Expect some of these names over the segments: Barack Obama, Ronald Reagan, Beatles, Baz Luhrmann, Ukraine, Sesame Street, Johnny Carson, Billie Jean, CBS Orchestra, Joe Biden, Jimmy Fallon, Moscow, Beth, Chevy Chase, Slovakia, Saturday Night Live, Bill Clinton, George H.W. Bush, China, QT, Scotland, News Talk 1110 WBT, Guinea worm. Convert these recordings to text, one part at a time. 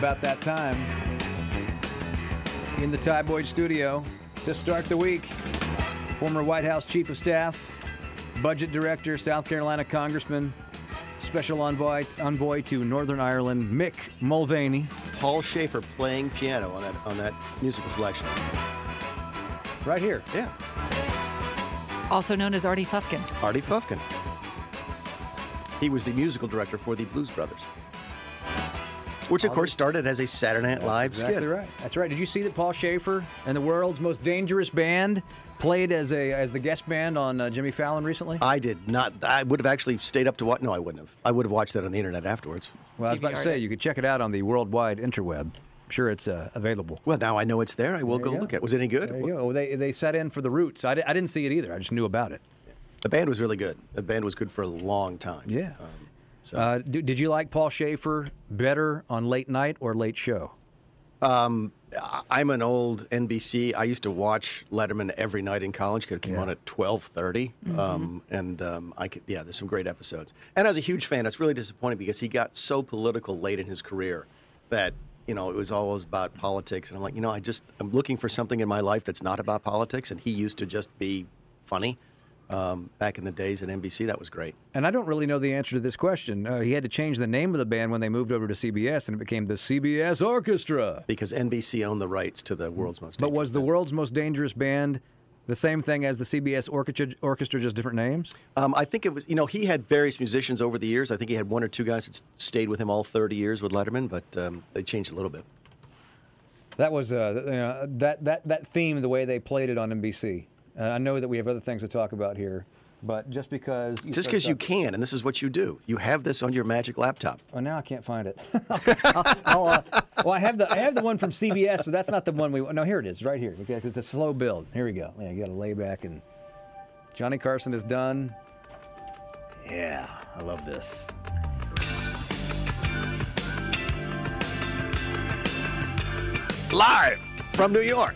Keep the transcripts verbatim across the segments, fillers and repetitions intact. About that time in the Ty Boyd studio to start the week. Former White House Chief of Staff, Budget Director, South Carolina Congressman, Special Envoy, Envoy to Northern Ireland, Mick Mulvaney. Paul Shaffer playing piano on that on that musical selection. Right here. Yeah. Also known as Artie Fufkin. Artie Fufkin. He was the musical director for the Blues Brothers. Which, of course, started as a Saturday Night Live skit. That's exactly right. That's right. Did you see that Paul Shaffer and the world's most dangerous band played as a as the guest band on uh, Jimmy Fallon recently? I did not. I would have actually stayed up to watch. No, I wouldn't have. I would have watched that on the internet afterwards. Well, T V I was about to say, you could check it out on the worldwide interweb. I'm sure it's uh, available. Well, now I know it's there. I will there go, go look at it. Was it any good? There you go. They, they sat in for the Roots. I, di- I didn't see it either. I just knew about it. The band was really good. The band was good for a long time. Yeah. Um, So. Uh, did, did you like Paul Shaffer better on Late Night or Late Show? Um, I'm an old N B C. I used to watch Letterman every night in college because it came yeah. on at twelve thirty. Mm-hmm. Um, and um, I could, yeah, there's some great episodes. And I was a huge fan. It's really disappointing because he got so political late in his career that, you know, it was always about politics. And I'm like, you know, I just, I'm looking for something in my life that's not about politics. And he used to just be funny. Um, back in the days at N B C, that was great. And I don't really know the answer to this question. Uh, he had to change the name of the band when they moved over to C B S, and it became the C B S Orchestra. Because N B C owned the rights to the world's most dangerous band. But was the world's most dangerous band the same thing as the C B S Orchestra, orchestra just different names? Um, I think it was, you know, he had various musicians over the years. I think he had one or two guys that stayed with him all thirty years with Letterman, but um, they changed a little bit. That was, uh, you know, that, that, that theme, the way they played it on N B C. Uh, I know that we have other things to talk about here, but just because... You just because you can, and this is what you do. You have this on your magic laptop. Oh, now I can't find it. I'll, I'll, uh, well, I have the I have the one from C B S, but that's not the one we... No, here it is, right here. Okay, it's a slow build. Here we go. Yeah, you got to lay back, and Johnny Carson is done. Yeah, I love this. Live from New York.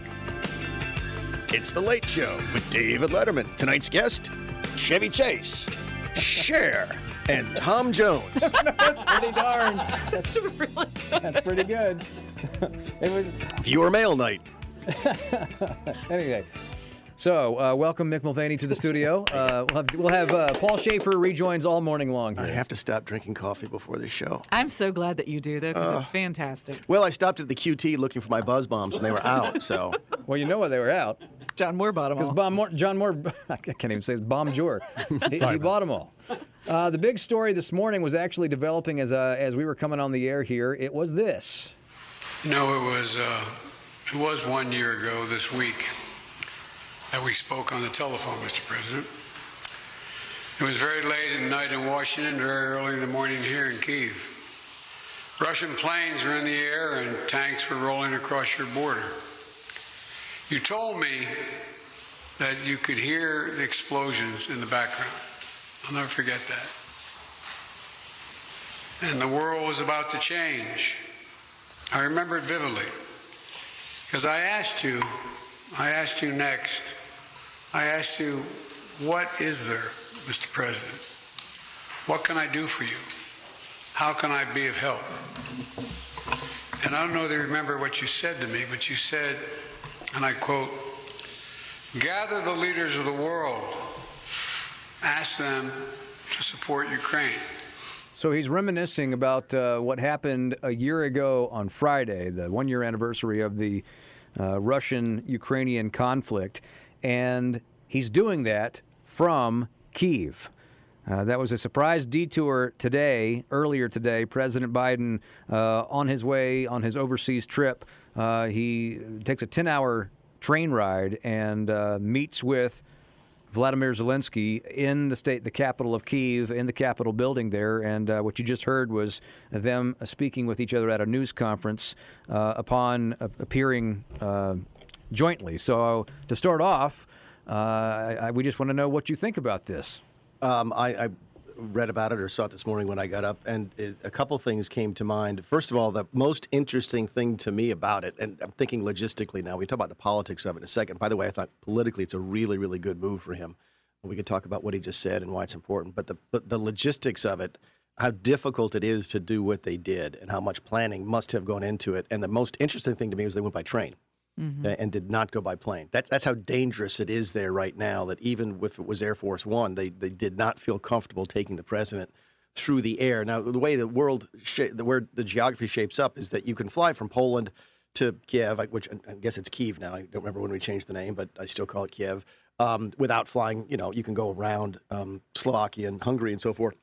It's The Late Show with David Letterman. Tonight's guest, Chevy Chase, Cher, and Tom Jones. That's pretty darn. That's, that's really good. That's pretty good. It was... Viewer mail night. Anyway, so uh, welcome Mick Mulvaney to the studio. Uh, we'll have, we'll have uh, Paul Shaffer rejoins all morning long here. I have to stop drinking coffee before this show. I'm so glad that you do, though, because uh, it's fantastic. Well, I stopped at the Q T looking for my buzz bombs, and they were out, so... Well, you know why they were out. John Moore bought them all. Because John Moore, I can't even say it's Bomb-Jor. he he bought them all. Uh, the big story this morning was actually developing as uh, as we were coming on the air here. It was this. No, it was uh, it was one year ago this week that we spoke on the telephone, Mister President. It was very late at night in Washington, very early in the morning here in Kyiv. Russian planes were in the air and tanks were rolling across your border. You told me that you could hear the explosions in the background. I'll never forget that. And the world was about to change. I remember it vividly. Because I asked you, I asked you next, I asked you, what is there, Mister President? What can I do for you? How can I be of help? And I don't know if you remember what you said to me, but you said, and I quote, gather the leaders of the world, ask them to support Ukraine. So he's reminiscing about uh, what happened a year ago on Friday, the one-year anniversary of the uh, Russian-Ukrainian conflict. And he's doing that from Kyiv. Uh, that was a surprise detour today, earlier today. President Biden, uh, on his way, on his overseas trip, uh, he takes a ten-hour train ride and uh, meets with Vladimir Zelensky in the state, the capital of Kyiv, in the Capitol building there. And uh, what you just heard was them speaking with each other at a news conference uh, upon uh, appearing uh, jointly. So to start off, uh, I, I, we just want to know what you think about this. Um, I, I read about it or saw it this morning when I got up, and it, a couple things came to mind. First of all, the most interesting thing to me about it, and I'm thinking logistically now, we talk about the politics of it in a second. By the way, I thought politically it's a really, really good move for him. We could talk about what he just said and why it's important, but the, but the logistics of it, how difficult it is to do what they did and how much planning must have gone into it. And the most interesting thing to me was they went by train. Mm-hmm. And did not go by plane. That's that's how dangerous it is there right now, that even if it was Air Force One, they, they did not feel comfortable taking the president through the air. Now, the way the world, sh- the, where the geography shapes up is that you can fly from Poland to Kyiv, which I, I guess it's Kyiv now. I don't remember when we changed the name, but I still call it Kyiv, um, without flying. You know, you can go around um, Slovakia and Hungary and so forth.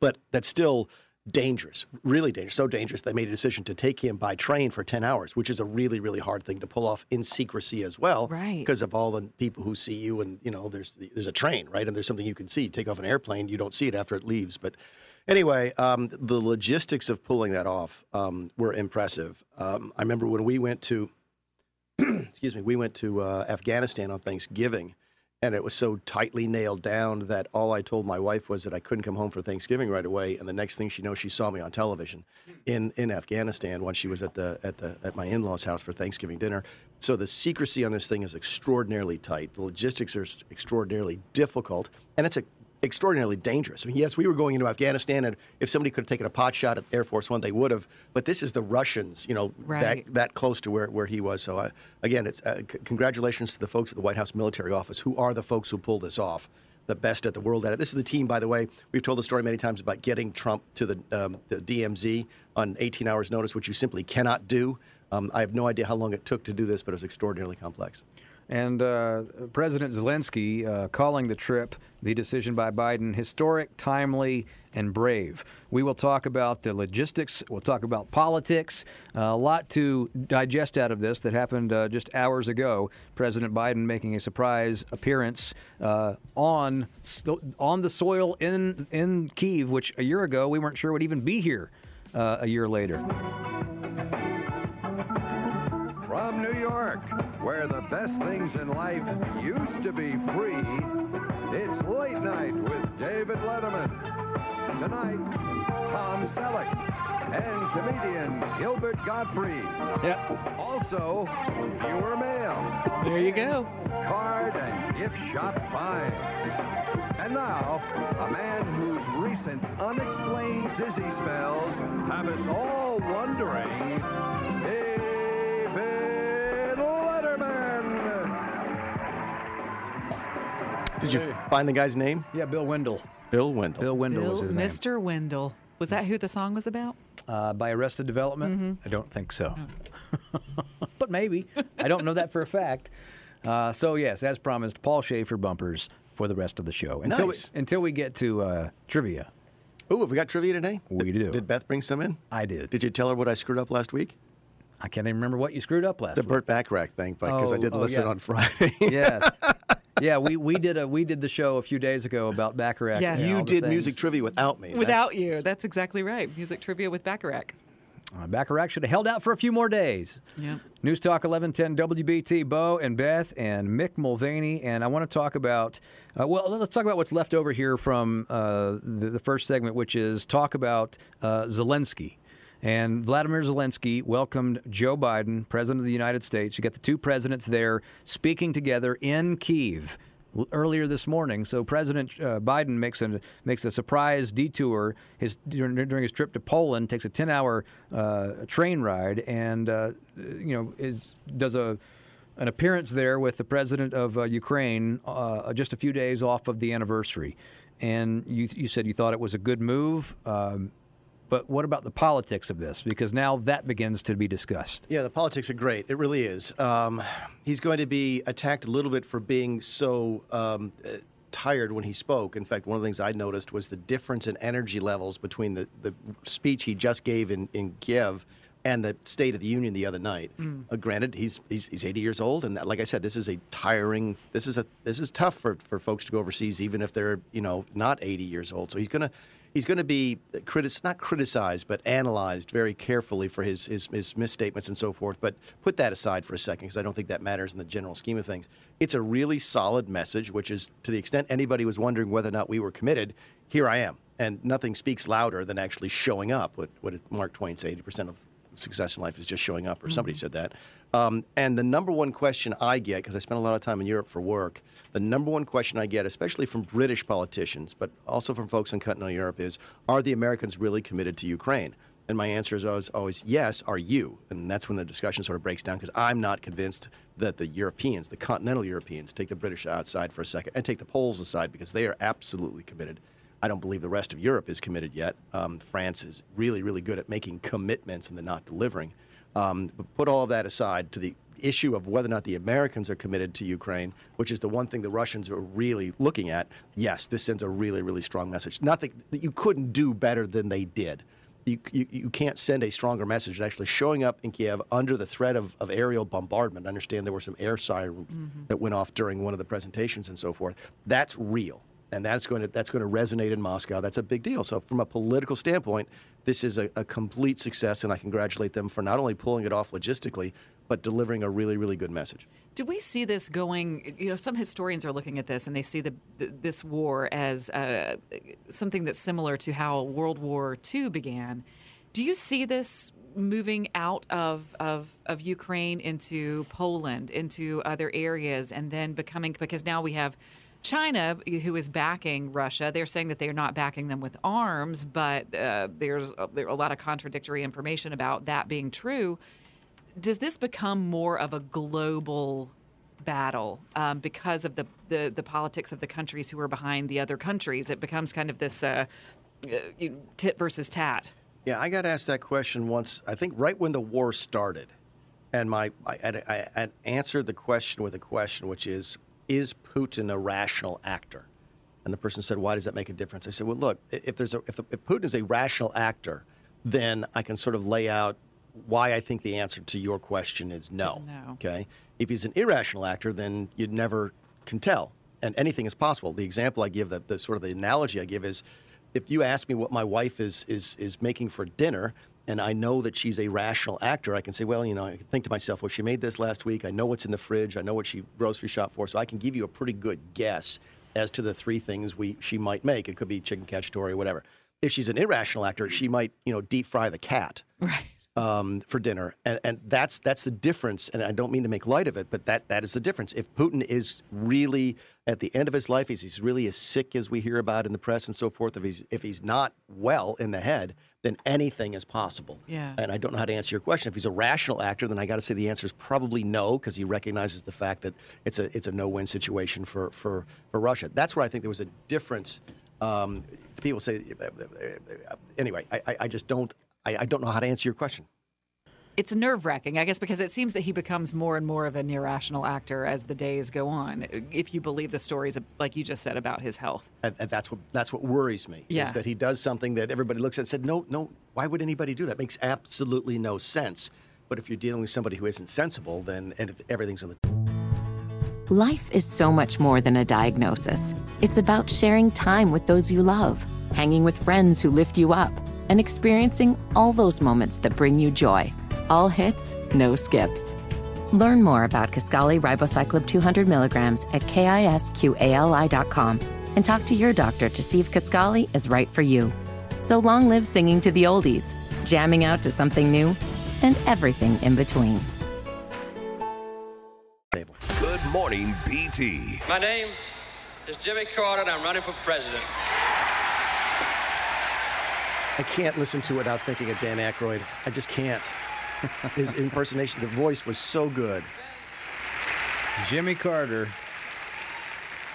But that's still dangerous, really dangerous, so dangerous they made a decision to take him by train for ten hours, which is a really, really hard thing to pull off in secrecy as well, right? Because of all the people who see you, and, you know, there's there's a train, right? And there's something you can see. You take off an airplane, you don't see it after it leaves. But anyway, um, the logistics of pulling that off um, were impressive. Um, I remember when we went to, excuse me, we went to uh, Afghanistan on Thanksgiving, and it was so tightly nailed down that all I told my wife was that I couldn't come home for Thanksgiving right away. And the next thing she knows, she saw me on television in, in Afghanistan when she was at the at the at my in-laws' house for Thanksgiving dinner. So the secrecy on this thing is extraordinarily tight. The logistics are extraordinarily difficult, and it's a, extraordinarily dangerous. I mean, yes, we were going into Afghanistan, and if somebody could have taken a pot shot at Air Force One, they would have. But this is the Russians, you know, right, that, that close to where, where he was. So, I, again, it's uh, c- congratulations to the folks at the White House Military Office, who are the folks who pulled this off, the best at the world at it. This is the team, by the way. We've told the story many times about getting Trump to the, um, the D M Z on eighteen hours notice, which you simply cannot do. Um, I have no idea how long it took to do this, but it was extraordinarily complex. And uh, President Zelensky uh, calling the trip, the decision by Biden, historic, timely, and brave. We will talk about the logistics. We'll talk about politics. Uh, a lot to digest out of this that happened uh, just hours ago. President Biden making a surprise appearance uh, on on the soil in in Kyiv, which a year ago we weren't sure would even be here. Uh, a year later. From New York, where the best things in life used to be free, it's Late Night with David Letterman. Tonight, Tom Selleck and comedian Gilbert Gottfried. Yep. Also, viewer mail. There you go. Card and gift shop finds. And now, a man whose recent unexplained dizzy spells have us all wondering, is Did you find the guy's name? Yeah, Bill Wendell. Bill Wendell. Bill Wendell Bill, was his name. Mister Wendell. Was that who the song was about? Uh, by Arrested Development? Mm-hmm. I don't think so. Oh. But maybe. I don't know that for a fact. Uh, so, yes, as promised, Paul Shaffer bumpers for the rest of the show. Until, nice. we, until we get to uh, trivia. Ooh, have we got trivia today? We did, do. Did Beth bring some in? I did. Did you tell her what I screwed up last week? I can't even remember what you screwed up last the week. The Burt Bacharach thing, because oh, I didn't oh, listen yeah. on Friday. Yeah. Yeah, we, we did a we did the show a few days ago about Bacharach. Yeah, you did things. Music trivia without me. Without that's, you, that's exactly right. Music trivia with Bacharach. Uh, Bacharach should have held out for a few more days. Yeah. News Talk eleven ten W B T, Bo and Beth and Mick Mulvaney, and I want to talk about uh, well, let's talk about what's left over here from uh, the, the first segment, which is talk about uh, Zelensky. And Vladimir Zelensky welcomed Joe Biden, President of the United States. You got the two presidents there speaking together in Kyiv earlier this morning. So President uh, Biden makes a, makes a surprise detour his, during, during his trip to Poland, takes a ten-hour uh, train ride, and uh, you know is does a an appearance there with the president of uh, Ukraine uh, just a few days off of the anniversary. And you, you said you thought it was a good move. Um, But what about the politics of this? Because now that begins to be discussed. Yeah, the politics are great. It really is. Um, he's going to be attacked a little bit for being so um, uh, tired when he spoke. In fact, one of the things I noticed was the difference in energy levels between the, the speech he just gave in, in Kyiv and the State of the Union the other night. Mm. Uh, granted, he's, he's he's eighty years old, and that, like I said, this is a tiring. This is a this is tough for, for folks to go overseas, even if they're you know not eighty years old. So he's gonna he's gonna be critic not criticized, but analyzed very carefully for his his, his misstatements and so forth. But put that aside for a second, because I don't think that matters in the general scheme of things. It's a really solid message, which is, to the extent anybody was wondering whether or not we were committed, here I am. And nothing speaks louder than actually showing up. What, what Mark Twain said, eighty percent of success in life is just showing up, or somebody mm-hmm. said that. Um, and the number one question I get, because I spent a lot of time in Europe for work, the number one question I get, especially from British politicians, but also from folks in continental Europe, is, are the Americans really committed to Ukraine? And my answer is always, always yes, are you? And that's when the discussion sort of breaks down, because I'm not convinced that the Europeans, the continental Europeans, take the British outside for a second and take the Poles aside, because they are absolutely committed. I don't believe the rest of Europe is committed yet. Um, France is really, really good at making commitments and then not delivering. Um, but put all of that aside to the issue of whether or not the Americans are committed to Ukraine, which is the one thing the Russians are really looking at. Yes, this sends a really, really strong message. Nothing that you couldn't do better than they did. You, you, you can't send a stronger message than actually showing up in Kyiv under the threat of, of aerial bombardment. I understand there were some air sirens mm-hmm. that went off during one of the presentations and so forth. That's real. And that's going to that's going to resonate in Moscow. That's a big deal. So from a political standpoint, this is a, a complete success, and I congratulate them for not only pulling it off logistically, but delivering a really, really good message. Do we see this going, you know, some historians are looking at this, and they see the, this war as uh, something that's similar to how World War Two began. Do you see this moving out of, of of Ukraine into Poland, into other areas, and then becoming, because now we have China, who is backing Russia? They're saying that they're not backing them with arms, but uh, there's a, there are a lot of contradictory information about that being true. Does this become more of a global battle um, because of the, the, the politics of the countries who are behind the other countries? It becomes kind of this uh, tit versus tat. Yeah, I got asked that question once, I think right when the war started. And my I, I, I answered the question with a question, which is, is Putin a rational actor? And the person said, why does that make a difference? I said, well, look, if there's a, if, the, if Putin is a rational actor, then I can sort of lay out why I think the answer to your question is no. no. Okay. If he's an irrational actor, then you never can tell, and anything is possible. The example I give, the, the sort of the analogy I give is, if you ask me what my wife is is is making for dinner, and I know that she's a rational actor, I can say, well, you know, I can think to myself, well, she made this last week. I know what's in the fridge. I know what she grocery shopped for. So I can give you a pretty good guess as to the three things we she might make. It could be chicken cacciatore or whatever. If she's an irrational actor, she might, you know, deep fry the cat right. um, for dinner. And, and that's that's the difference. And I don't mean to make light of it, but that that is the difference. If Putin is really at the end of his life, he's, he's really as sick as we hear about in the press and so forth, if he's if he's not well in the head, then anything is possible. Yeah. And I don't know how to answer your question. If he's a rational actor, then I got to say the answer is probably no, because he recognizes the fact that it's a it's a no-win situation for, for, for Russia. That's where I think there was a difference. Um, people say, anyway, I, I just don't, I, I don't know how to answer your question. It's nerve-wracking, I guess, because it seems that he becomes more and more of an irrational actor as the days go on, if you believe the stories, like you just said, about his health. And, and that's what that's what worries me, yeah. is that he does something that everybody looks at and said, no, no, why would anybody do that? It makes absolutely no sense. But if you're dealing with somebody who isn't sensible, then and everything's on the... Life is so much more than a diagnosis. It's about sharing time with those you love, hanging with friends who lift you up, and experiencing all those moments that bring you joy. All hits, no skips. Learn more about Kisqali Ribociclib two hundred milligrams at kisqali dot com and talk to your doctor to see if Kisqali is right for you. So long live singing to the oldies, jamming out to something new, and everything in between. Good morning, B T. My name is Jimmy Carter, and I'm running for president. I can't listen to it without thinking of Dan Aykroyd. I just can't. His impersonation, the voice was so good. Jimmy Carter,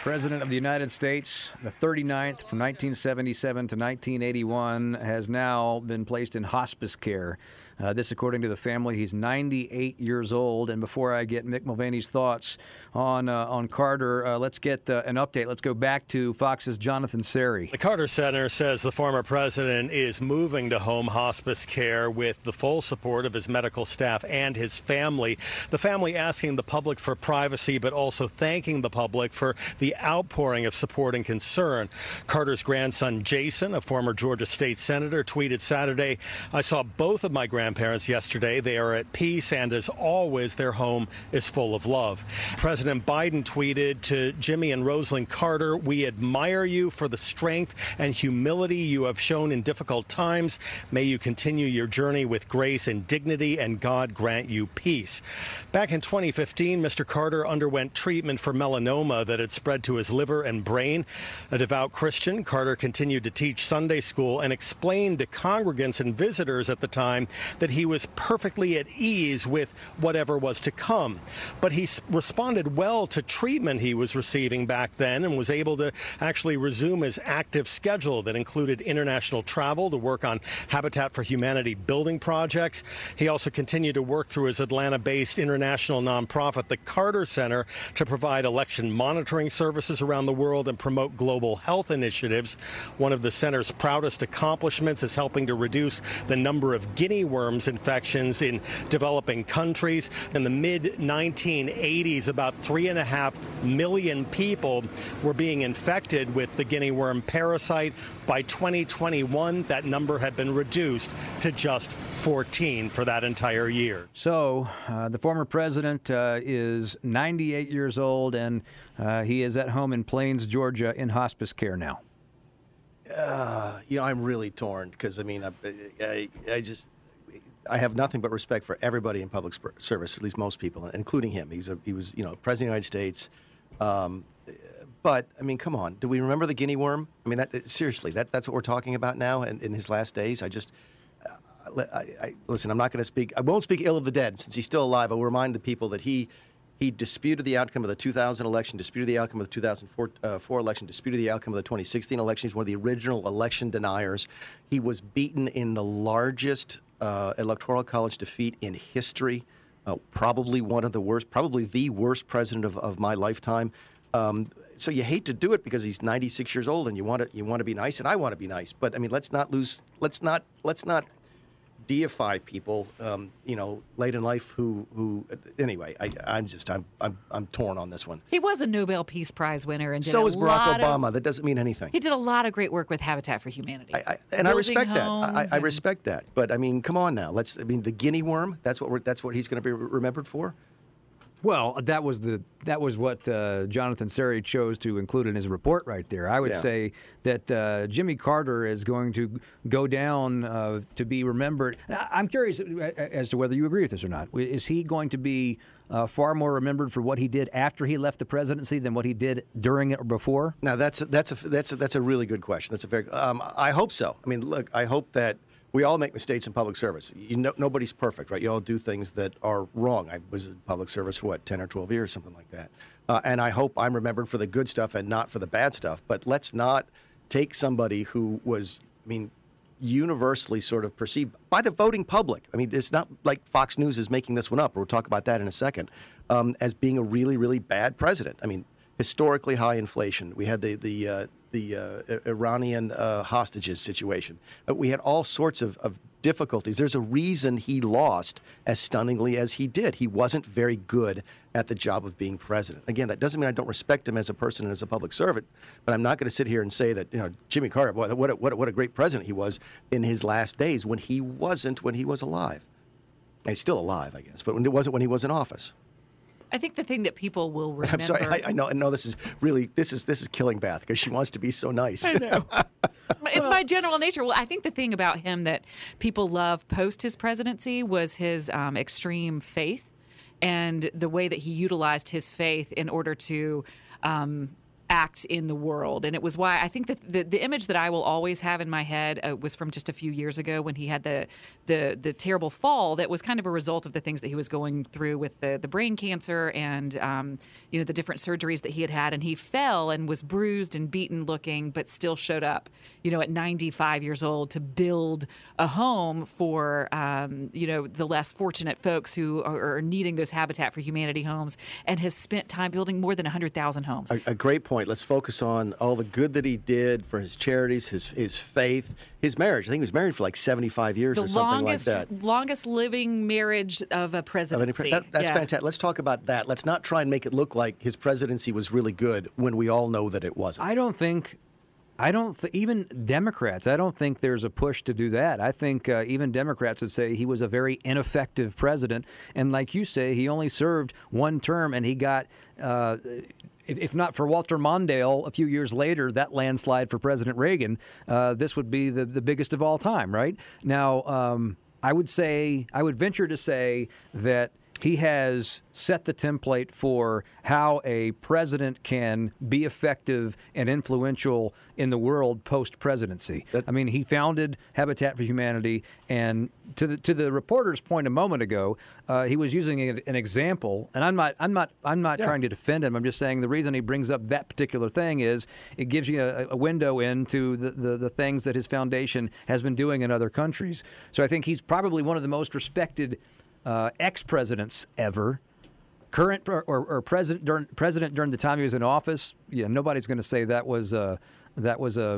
President of the United States, the thirty-ninth from nineteen seventy-seven to nineteen eighty-one, has now been placed in hospice care Uh, this, according to the family, he's ninety-eight years old. And before I get Mick Mulvaney's thoughts on uh, on Carter, uh, let's get uh, an update. Let's go back to Fox's Jonathan Seri. The Carter Center says the former president is moving to home hospice care with the full support of his medical staff and his family. The family asking the public for privacy, but also thanking the public for the outpouring of support and concern. Carter's grandson, Jason, a former Georgia state senator, tweeted Saturday, "I saw both of my grandparents yesterday. They are at peace, and as always, their home is full of love." President Biden tweeted to Jimmy and Rosalind Carter, "We admire you for the strength and humility you have shown in difficult times. May you continue your journey with grace and dignity, and God grant you peace." Back in twenty fifteen, Mister Carter underwent treatment for melanoma that had spread to his liver and brain. A devout Christian, Carter continued to teach Sunday school and explained to congregants and visitors at the time that he was perfectly at ease with whatever was to come. But he responded well to treatment he was receiving back then and was able to actually resume his active schedule that included international travel to work on Habitat for Humanity building projects. He also continued to work through his Atlanta-based international nonprofit, the Carter Center, to provide election monitoring services around the world and promote global health initiatives. One of the center's proudest accomplishments is helping to reduce the number of guinea worms infections in developing countries. In the mid nineteen eighties, about three and a half million people were being infected with the guinea worm parasite. By twenty twenty-one, that number had been reduced to just fourteen for that entire year. So uh, the former president uh, is ninety-eight years old, and uh, he is at home in Plains, Georgia, in hospice care now. Uh, you know, I'm really torn because, I mean, I, I, I just I have nothing but respect for everybody in public service, at least most people, including him. He's a, he was, you know, president of the United States. Um, but, I mean, come on. Do we remember the guinea worm? I mean, that, seriously, that, that's what we're talking about now in, in his last days. I just I, I, listen, I'm not going to speak. I won't speak ill of the dead since he's still alive. I will remind the people that he he disputed the outcome of the two thousand election, disputed the outcome of the two thousand four uh, four election, disputed the outcome of the twenty sixteen election. He's one of the original election deniers. He was beaten in the largest uh, electoral college defeat in history. Uh, probably one of the worst, probably the worst president of, of my lifetime. Um, so you hate to do it because he's ninety-six years old, and you want to you want to be nice, and I want to be nice. But I mean, let's not lose. Let's not. Let's not. deify people, um, you know, late in life who, who anyway, I, I'm just, I'm, I'm, I'm torn on this one. He was a Nobel Peace Prize winner. And did so was Barack Obama. Of, that doesn't mean anything. He did a lot of great work with Habitat for Humanity. I, I, and I respect that. I, I respect that. But I mean, come on now. Let's, I mean, the guinea worm, that's what we're, that's what he's going to be remembered for. Well, that was the that was what uh, Jonathan Seri chose to include in his report right there. I would yeah. say that uh, Jimmy Carter is going to go down uh, to be remembered. I'm curious as to whether you agree with this or not. Is he going to be uh, far more remembered for what he did after he left the presidency than what he did during it or before? Now, that's a, that's a, that's a, that's a really good question. That's a very. Um, I hope so. I mean, look, I hope that. We all make mistakes in public service. You know, nobody's perfect, right? You all do things that are wrong. I was in public service for, what, ten or twelve years, something like that. Uh, and I hope I'm remembered for the good stuff and not for the bad stuff. But let's not take somebody who was, I mean, universally sort of perceived by the voting public. I mean, it's not like Fox News is making this one up. We'll talk about that in a second, um, as being a really, really bad president. I mean, historically high inflation. We had the... the uh, the uh, Iranian uh, hostages situation. Uh, we had all sorts of, of difficulties. There's a reason he lost as stunningly as he did. He wasn't very good at the job of being president. Again, that doesn't mean I don't respect him as a person and as a public servant, but I'm not going to sit here and say that, you know, Jimmy Carter, boy, what a, what a, what a great president he was in his last days when he wasn't when he was alive. And he's still alive, I guess, but it wasn't when he was in office. I think the thing that people will remember. I'm sorry, I, I know, I know this is really this is this is killing Beth because she wants to be so nice. I know. It's my general nature. Well, I think the thing about him that people love post his presidency was his um, extreme faith and the way that he utilized his faith in order to um, acts in the world. And it was why I think that the, the image that I will always have in my head uh, was from just a few years ago when he had the, the the terrible fall that was kind of a result of the things that he was going through with the, the brain cancer and, um, you know, the different surgeries that he had had. And he fell and was bruised and beaten looking, but still showed up, you know, at ninety-five years old to build a home for, um, you know, the less fortunate folks who are, are needing those Habitat for Humanity homes, and has spent time building more than one hundred thousand homes. A, a great point. Let's focus on all the good that he did for his charities, his his faith, his marriage. I think he was married for like seventy-five years the or something longest, like that. The longest living marriage of a presidency. Of any, that, that's yeah. fantastic. Let's talk about that. Let's not try and make it look like his presidency was really good when we all know that it wasn't. I don't think, I don't th- even Democrats, I don't think there's a push to do that. I think uh, even Democrats would say he was a very ineffective president. And like you say, he only served one term and he got... Uh, If not for Walter Mondale, a few years later, that landslide for President Reagan, uh, this would be the, the biggest of all time, right? Now, um, I would say, I would venture to say that he has set the template for how a president can be effective and influential in the world post-presidency. That, I mean, he founded Habitat for Humanity, and to the to the reporter's point a moment ago, uh, he was using a, an example. And I'm not I'm not I'm not yeah. trying to defend him. I'm just saying the reason he brings up that particular thing is it gives you a, a window into the, the the things that his foundation has been doing in other countries. So I think he's probably one of the most respected Uh, ex-presidents ever, current or, or, or president during president during the time he was in office. Yeah, nobody's going to say that was uh, that was a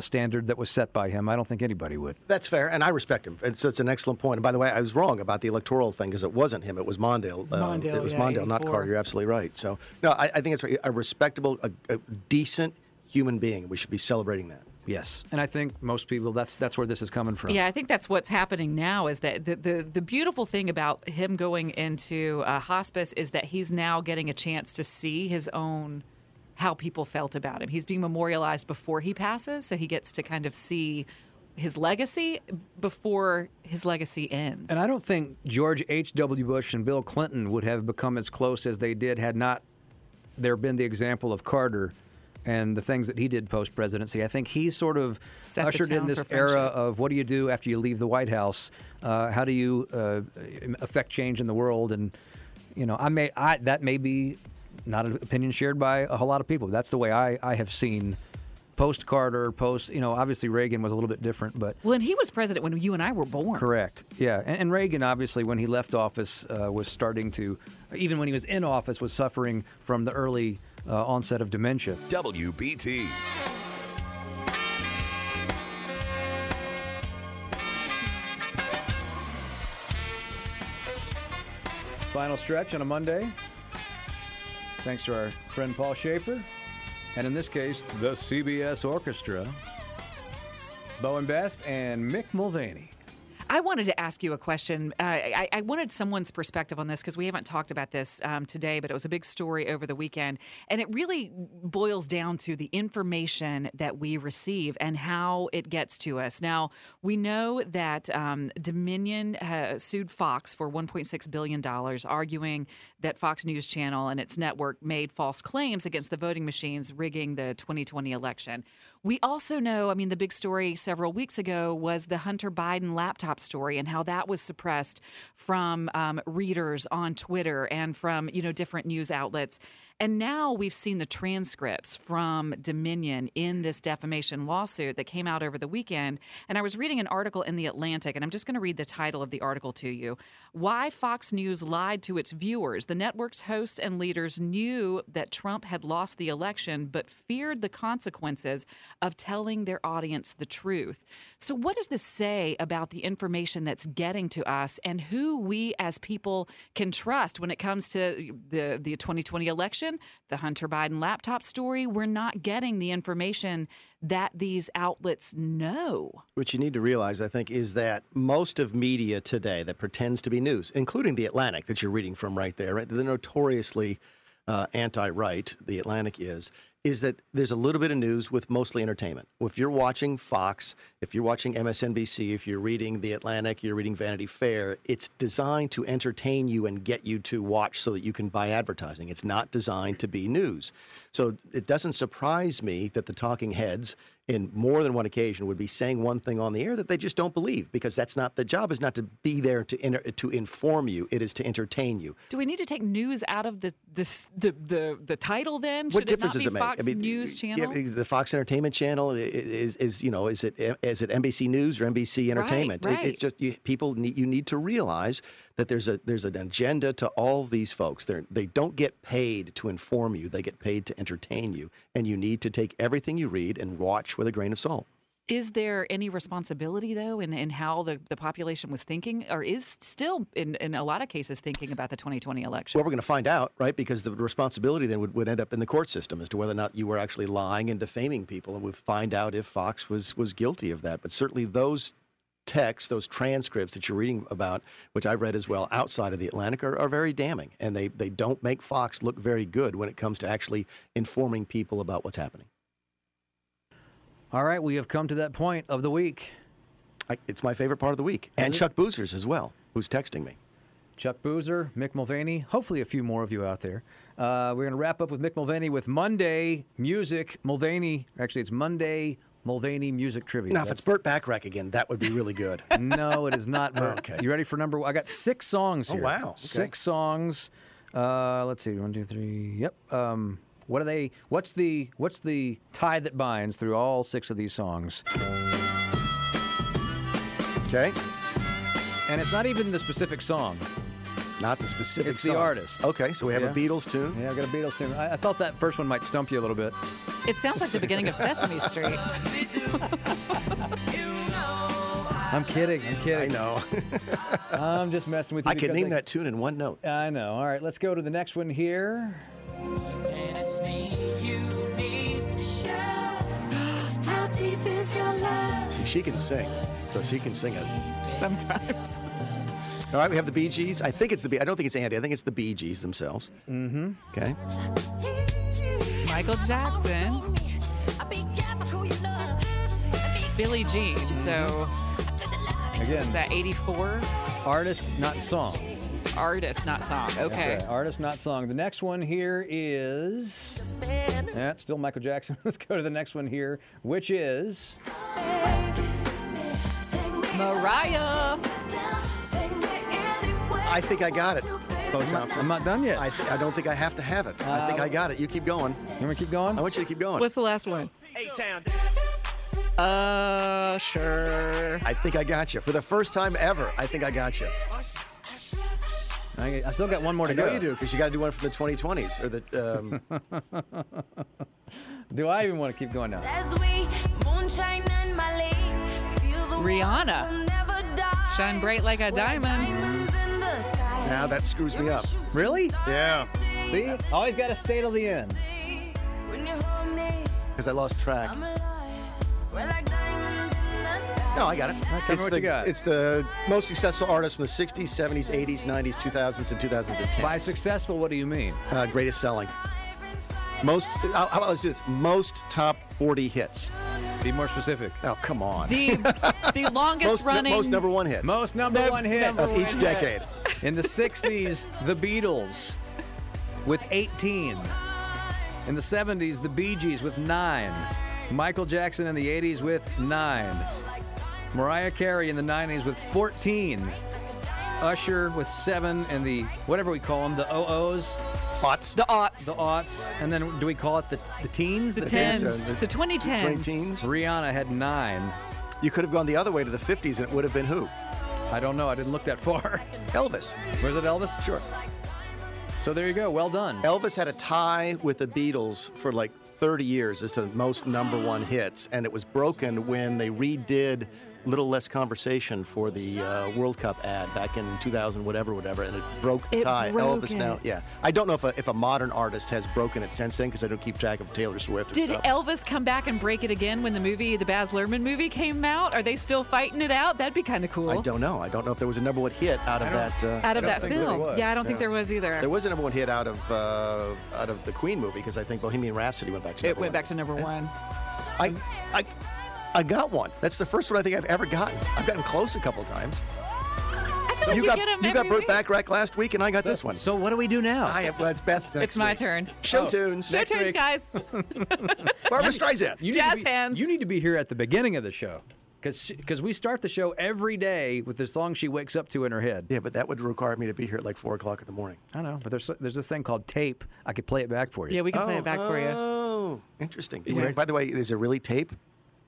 a standard that was set by him. I don't think anybody would. That's fair, and I respect him. And so it's an excellent point. And by the way, I was wrong about the electoral thing because it wasn't him. It was Mondale. It's Mondale uh, it was yeah, Mondale, eighty-four. Not Carter. You're absolutely right. So no, I, I think it's a respectable, a, a decent human being. We should be celebrating that. Yes. And I think most people, that's that's where this is coming from. Yeah, I think that's what's happening now is that the, the, the beautiful thing about him going into uh, hospice is that he's now getting a chance to see his own, how people felt about him. He's being memorialized before he passes, so he gets to kind of see his legacy before his legacy ends. And I don't think George H W. Bush and Bill Clinton would have become as close as they did had not there been the example of Carter and the things that he did post-presidency. I think he sort of set ushered in this era of what do you do after you leave the White House? Uh, how do you uh, affect change in the world? And, you know, I may I, that may be not an opinion shared by a whole lot of people. That's the way I, I have seen post-Carter, post, you know, obviously Reagan was a little bit different, but... Well, and he was president when you and I were born. Correct, yeah. And, and Reagan, obviously, when he left office, uh, was starting to, even when he was in office, was suffering from the early uh, onset of dementia. W B T. Final stretch on a Monday. Thanks to our friend Paul Shaffer. And in this case, the C B S Orchestra, Bo and Beth, and Mick Mulvaney. I wanted to ask you a question. Uh, I, I wanted someone's perspective on this because we haven't talked about this um, today, but it was a big story over the weekend. And it really boils down to the information that we receive and how it gets to us. Now, we know that um, Dominion uh, sued Fox for one point six billion dollars, arguing that Fox News Channel and its network made false claims against the voting machines rigging the twenty twenty election. We also know, I mean, the big story several weeks ago was the Hunter Biden laptop story and how that was suppressed from um, readers on Twitter and from, you know, different news outlets. And now we've seen the transcripts from Dominion in this defamation lawsuit that came out over the weekend. And I was reading an article in The Atlantic, and I'm just going to read the title of the article to you. Why Fox News Lied to Its Viewers. The network's hosts and leaders knew that Trump had lost the election, but feared the consequences of telling their audience the truth. So what does this say about the information that's getting to us and who we as people can trust when it comes to the, the twenty twenty election? The Hunter Biden laptop story, we're not getting the information that these outlets know. What you need to realize, I think, is that most of media today that pretends to be news, including The Atlantic that you're reading from right there, right? They're notoriously uh, anti-right, The Atlantic is, is that there's a little bit of news with mostly entertainment. If you're watching Fox, if you're watching M S N B C, if you're reading The Atlantic, you're reading Vanity Fair, it's designed to entertain you and get you to watch so that you can buy advertising. It's not designed to be news. So it doesn't surprise me that the talking heads in more than one occasion would be saying one thing on the air that they just don't believe, because that's not, the job is not to be there to inter, to inform you, it is to entertain you. Do we need to take news out of the the the, the, the title then? Should what difference it not does be it make? Fox I mean, News Channel? Yeah, the Fox Entertainment Channel is, is is you know is it is it N B C News or N B C Entertainment? Right, right. It, it's just you, people need, you need to realize that there's a there's an agenda to all of these folks. They they don't get paid to inform you; they get paid to entertain you, and you need to take everything you read and watch with a grain of salt. Is there any responsibility, though, in, in how the, the population was thinking, or is still, in, in a lot of cases, thinking about the twenty twenty election? Well, we're going to find out, right, because the responsibility then would, would end up in the court system as to whether or not you were actually lying and defaming people, and we'll find out if Fox was, was guilty of that. But certainly those texts, those transcripts that you're reading about, which I read as well outside of The Atlantic, are, are very damning, and they, they don't make Fox look very good when it comes to actually informing people about what's happening. All right, we have come to that point of the week. I, it's my favorite part of the week. And Chuck Boozer's as well, who's texting me. Chuck Boozer, Mick Mulvaney, hopefully a few more of you out there. Uh, we're going to wrap up with Mick Mulvaney with Monday Music Mulvaney. Actually, it's Monday Mulvaney Music Trivia. Now, if That's... it's Burt Bacharach again, that would be really good. No, it is not Burt. Okay. You ready for number one? I got six songs here. Oh, wow. Okay. Six songs. Uh, let's see. One, two, three. Yep. Um... What are they? What's the what's the tie that binds through all six of these songs? Okay. And it's not even the specific song. Not the specific it's song. It's the artist. Okay, so we have yeah. a Beatles tune. Yeah, I've got a Beatles tune. I, I thought that first one might stump you a little bit. It sounds like the beginning of Sesame Street. I'm kidding. I'm kidding. I know. I'm just messing with you. I can name I, that tune in one note. I know. All right, let's go to the next one here. And it's me you need to show. How deep is your love? See, she can sing. So she can sing it. Sometimes. All right, we have the Bee Gees. I think it's the Bee. I don't think it's Andy. I think it's the Bee Gees themselves. Mm-hmm. Okay. Michael Jackson. Billie Jean. So, again, is that eighty-four? Artist, not song. Artist, not song. Okay. Right. Artist, not song. The next one here is... Yeah, it's still Michael Jackson. Let's go to the next one here, which is... Mariah. I think I got it. Bo Thompson. I'm not done yet. I, th- I don't think I have to have it. Uh, I think I got it. You keep going. You want to keep going? I want you to keep going. What's the last one? A-Town. Uh, sure. I think I got you. For the first time ever, I think I got you. I still got one more to I know go. You do, because you got to do one from the twenty twenties or the. Um... do I even want to keep going now? Rihanna, shine bright like a diamond. Now that screws me up. Really? Yeah. See, always got to stay till the end. Because I lost track. No, I got it. Right, tell it's me what the, you got. It's the most successful artist from the sixties, seventies, eighties, nineties, two thousands, and twenty tens. By successful, what do you mean? Uh, greatest selling. Most, how about let's do this? Most top forty hits. Be more specific. Oh, come on. The, the longest most, running. No, most number one hits. Most number most one hits. Of each decade. Hits. In the sixties, the Beatles with eighteen. In the seventies, the Bee Gees with nine. Michael Jackson in the eighties with nine. Mariah Carey in the nineties with fourteen. Usher with seven, and the, whatever we call them, the O Os. Aughts. The aughts. The aughts. And then do we call it the, the teens? The, the tens. tens. The, the twenty tens. twenty teens. Rihanna had nine. You could have gone the other way to the fifties, and it would have been who? I don't know. I didn't look that far. Elvis. Was it Elvis? Sure. So there you go. Well done. Elvis had a tie with the Beatles for like thirty years as to the most number one hits, and it was broken when they redid little less conversation for the uh, World Cup ad back in two thousand, whatever, whatever, and it broke the it tie. Broke Elvis it. now, yeah. I don't know if a, if a modern artist has broken it since then because I don't keep track of Taylor Swift. Or Did stuff. Elvis come back and break it again when the movie, the Baz Luhrmann movie, came out? Are they still fighting it out? That'd be kind of cool. I don't know. I don't know if there was a number one hit out of that. Uh, out of that film. Yeah, I don't yeah. think there was either. There was a number one hit out of uh, out of the Queen movie because I think Bohemian Rhapsody went back to number one. It went back to number one. I, I, I got one. That's the first one I think I've ever gotten. I've gotten close a couple times. I feel so like you, you got, get them you got Burt Bacharach last week, and I got so, this one. So what do we do now? I have, well, it's Beth. Next it's my week. turn. Show oh, tunes. Show tunes, week. guys. Barbara Streisand. You Jazz be, hands. You need to be here at the beginning of the show. Because we start the show every day with the song she wakes up to in her head. Yeah, but that would require me to be here at like four o'clock in the morning. I know, but there's there's this thing called tape. I could play it back for you. Yeah, we can oh, play it back oh, for you. Oh, interesting. Yeah. We, by the way, is there really tape?